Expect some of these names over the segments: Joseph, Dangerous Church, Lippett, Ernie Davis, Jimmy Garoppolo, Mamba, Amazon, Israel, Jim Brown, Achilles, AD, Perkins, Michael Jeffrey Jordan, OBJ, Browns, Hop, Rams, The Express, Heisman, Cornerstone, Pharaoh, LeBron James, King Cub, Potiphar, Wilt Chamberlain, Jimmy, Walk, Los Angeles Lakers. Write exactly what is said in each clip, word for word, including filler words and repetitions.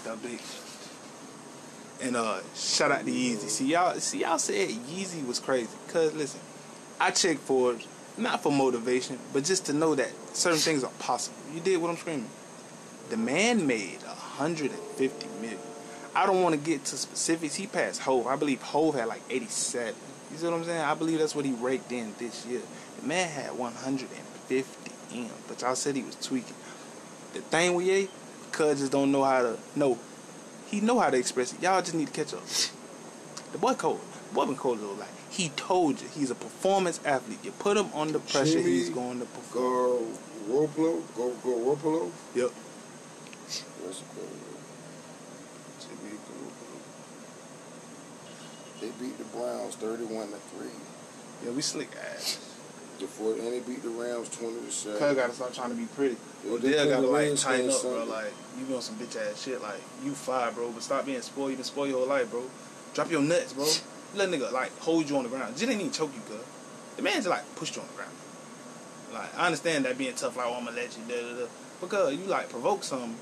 Yeezys though, bitch. And uh, shout out to Yeezy. See y'all, see y'all said Yeezy was crazy. Cause listen, I check for it, not for motivation, but just to know that certain things are possible. You did what I'm screaming. The man made one hundred fifty million. I don't want to get to specifics. He passed Hove. I believe Hove had like eighty-seven. You see what I'm saying? I believe that's what he raked in this year. The man had one hundred fifty M, but y'all said he was tweaking. The thing with Ye, cuz just don't know how to know. He know how to express it. Y'all just need to catch up. The boy cold. The boy been cold a little like. He told you he's a performance athlete. You put him under pressure, Jimmy, he's going to perform. Go Ropolo. Go go Ropolo. Yep. That's cool. Jimmy Garoppolo. They beat the Browns thirty-one to three. Yeah, we slick ass. Before, and they beat the Rams twenty to seven. Cuz gotta stop trying to be pretty. Yo, Odell gotta like tighten up, bro. Like, you doing some bitch ass shit. Like, you fire, bro. But stop being spoiled. You been spoiled your whole life, bro. Drop your nuts, bro. Let a nigga like hold you on the ground. Just didn't even choke you, cuz. The man just like pushed you on the ground. Like, I understand that being tough, like, oh, I'm gonna let you, da da da. But cuz you like provoke something.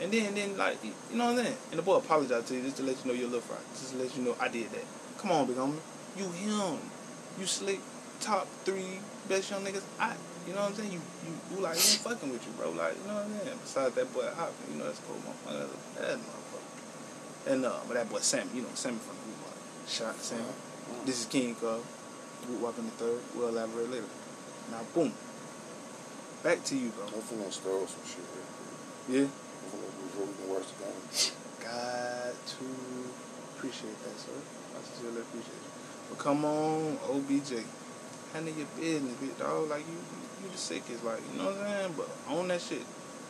And then, and then like, you know what I'm saying? And the boy apologized to you just to let you know you're a little fried. Just to let you know I did that. Come on, big homie. You him. You slick. Top three best young niggas. I, you know what I'm saying? You, you, you like, ain't fucking with you, bro. Like, you know what I'm saying? Besides that boy Hop, you know that's cool, motherfucker. That's motherfucker. And uh, but that boy Sam, you know Sam from the group walk. Shout out to Sam. Mm-hmm. This is King Cub. Group walk in the third. We'll elaborate later. Now, boom. Back to you, bro. I'm finna install some shit right quick. Yeah. I'm finna before we can watch the game. God, to appreciate that, sir. I sincerely appreciate it. But come on, O B J. Handle your business, bitch, dog. Like, you, you the sickest, like, you know what I'm saying? But own that shit.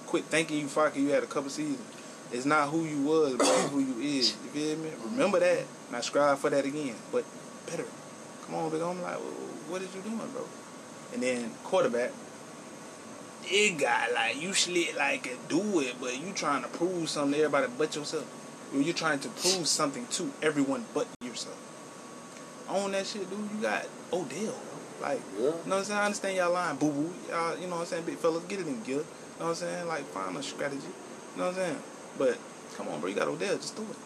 Quit thinking you fucking you had a couple seasons. It's not who you was, but who you is. You feel me? Remember that. And I strive for that again. But better. Come on, big homie. Like, what is you doing, bro? And then quarterback. It got like, you slick like and do it, but you trying to prove something to everybody but yourself. You're trying to prove something to everyone but yourself. Own that shit, dude. You got Odell. Like, yeah. You know what I'm saying? I understand y'all lying, boo-boo. Y'all, you know what I'm saying? Big fellas, get it in gear. You know what I'm saying? Like, find a strategy. You know what I'm saying? But, come on, bro. You got Odell. Just do it.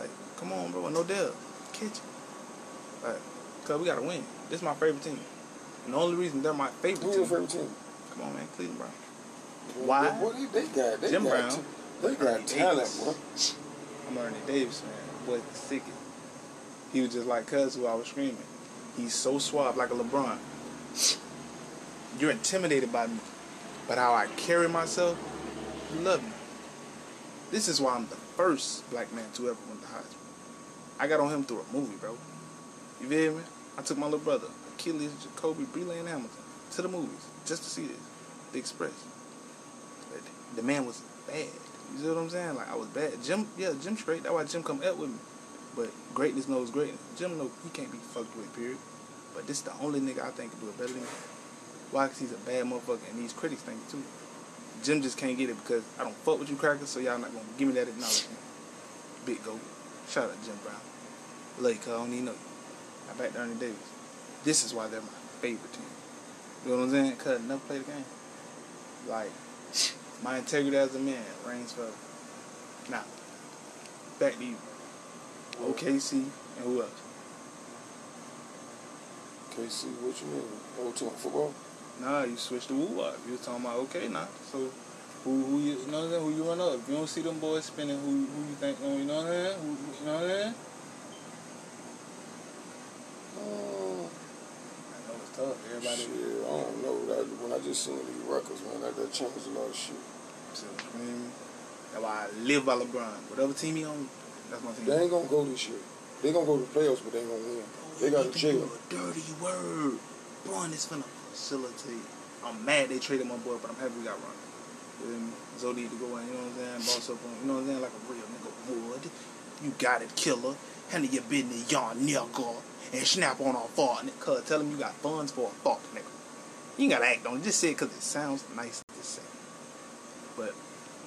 Like, come on, bro. And Odell, catch it. Like, because we got to win. This is my favorite team. And the only reason they're my favorite Who's team. Who's your favorite team? Come on, man. Cleveland Brown. Well, why? What do they got? They Jim got Brown. T- they got Ernie talent, Davis. Bro. I'm Ernie Davis, man. Boy, the sickest. He was just like cuz who I was screaming. He's so suave, like a LeBron. You're intimidated by me, but how I carry myself, you love me. This is why I'm the first black man to ever win the Heisman. I got on him through a movie, bro. You feel me? I took my little brother, Achilles, Jacoby, Brie Lee, and Amazon, to the movies just to see this. The Express. The man was bad. You see what I'm saying? Like, I was bad. Jim, yeah, Jim straight. That's why Jim come up with me. But greatness knows greatness. Jim knows he can't be fucked with, period. But this is the only nigga I think can do it better than me. Why? Because he's a bad motherfucker, and these critics think it too. Jim just can't get it because I don't fuck with you crackers, so y'all not going to give me that acknowledgement. Big go. Shout out Jim Brown. Love you, cuz. I don't even know you. I back to Ernie Davis. This is why they're my favorite team. You know what I'm saying? Cuz never played the game. Like, my integrity as a man reigns forever. Now, back to you. O K C and who else? K C, what you mean? Oh, talking football? Nah, you switched to woo up. You was talking about okay, nah. So who who you, you know what I'm saying? Who you run up? If you don't see them boys spinning, who who you think? You know what I'm saying? Who, you know what I'm saying? Um, I know it's tough. Everybody. Shit, I don't know. That, when I just seen these records, man, that that changes a lot of shit. So, I mean, that's why I live by LeBron. Whatever team he on. That's my team. They ain't gonna go this year. They gonna go to the playoffs, but they ain't gonna win. Oh, they gotta chill. A dirty word. Ron is finna facilitate. I'm mad they traded my boy, but I'm happy we got Ron. Um, Zodiac to go in. You know what I'm saying? Boss up on. You know what I'm saying? Like a real nigga would. You got it, killer. Handle your business, y'all nigga, and snap on our fault, nigga. Tell him you got funds for a fault, nigga. You ain't gotta act on it. Just say it because it sounds nice to say. But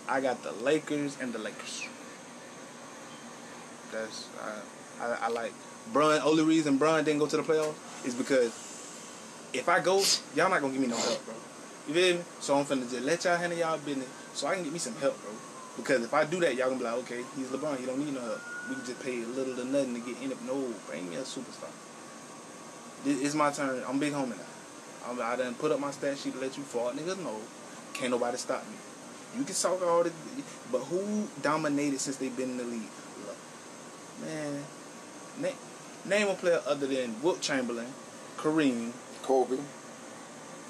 I got the Lakers and the Lakers. That's I, I, I like Bron. Only reason Bron didn't go to the playoffs is because if I go, y'all not gonna give me no help, bro. You feel me? So I'm finna just let y'all handle y'all business so I can get me some help, bro. Because if I do that, y'all gonna be like, okay, he's LeBron, you don't need no help. We can just pay little to nothing to get in it. No, bring me a superstar. It's my turn. I'm big homie now. I'm, I done put up my stat sheet to let you fall. Niggas know. Can't nobody stop me. You can talk all the... But who dominated since they've been in the league? Look, man. Name, name a player other than Wilt Chamberlain, Kareem. Kobe.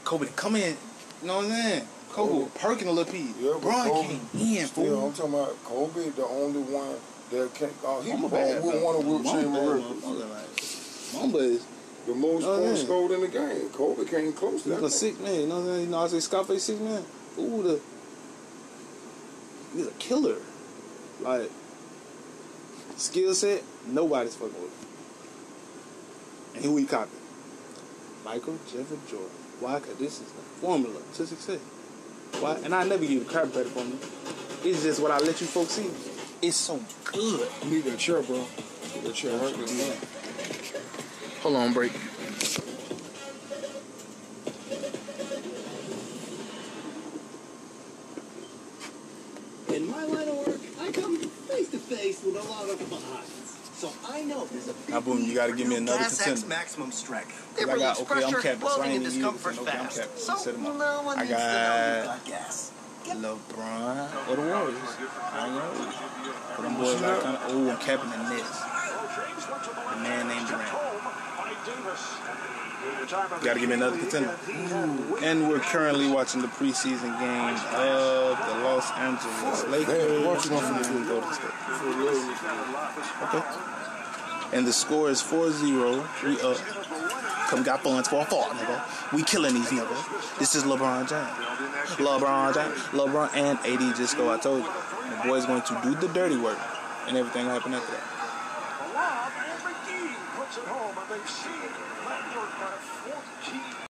Kobe, come in. You know what I'm saying? Kobe, Kobe. Perkins, Lippett. Yeah, Bron came in, still, fool. I'm talking about Kobe, the only one that can't... Oh, he was one of Wilt Chamberlain's. Mamba is... The most oh, points scored in the game. Kobe came close to that. A six man, you know what I mean? You know, I say Scarface six man. Ooh, the he's a killer. Like skill set, nobody's fucking with him. And who he copied? Michael Jeffrey Jordan. Why? Cause this is the formula to success. Why? And I never give crap credit for me. It's just what I let you folks see. It's so good. You need that chair, bro. That chair hurt me. Yeah. Hold on, break. In my line of work, I come face to face with a lot of behinds. So I know there's a big... Now, boom, you gotta give me another contender. Maximum strength. They release got, okay, pressure, I'm capped, so I ain't using okay, fast. I'm so no one I needs got... to know you got gas. LeBron or the Warriors. I don't know. But them boys are kind of old and capping the Nets. The man named Brown. Gotta give me another contender. Ooh. And we're currently watching the preseason game of the Los Angeles Lakers. Watching one from the Golden State. Okay. And the score is four zero. Three up. Come got funds for a fault, nigga. We killing these niggas. This is LeBron James. LeBron James. LeBron and A D just go. I told you. And the boy's going to do the dirty work, and everything will happen after that. At home, and they've seen Landry at fourteen.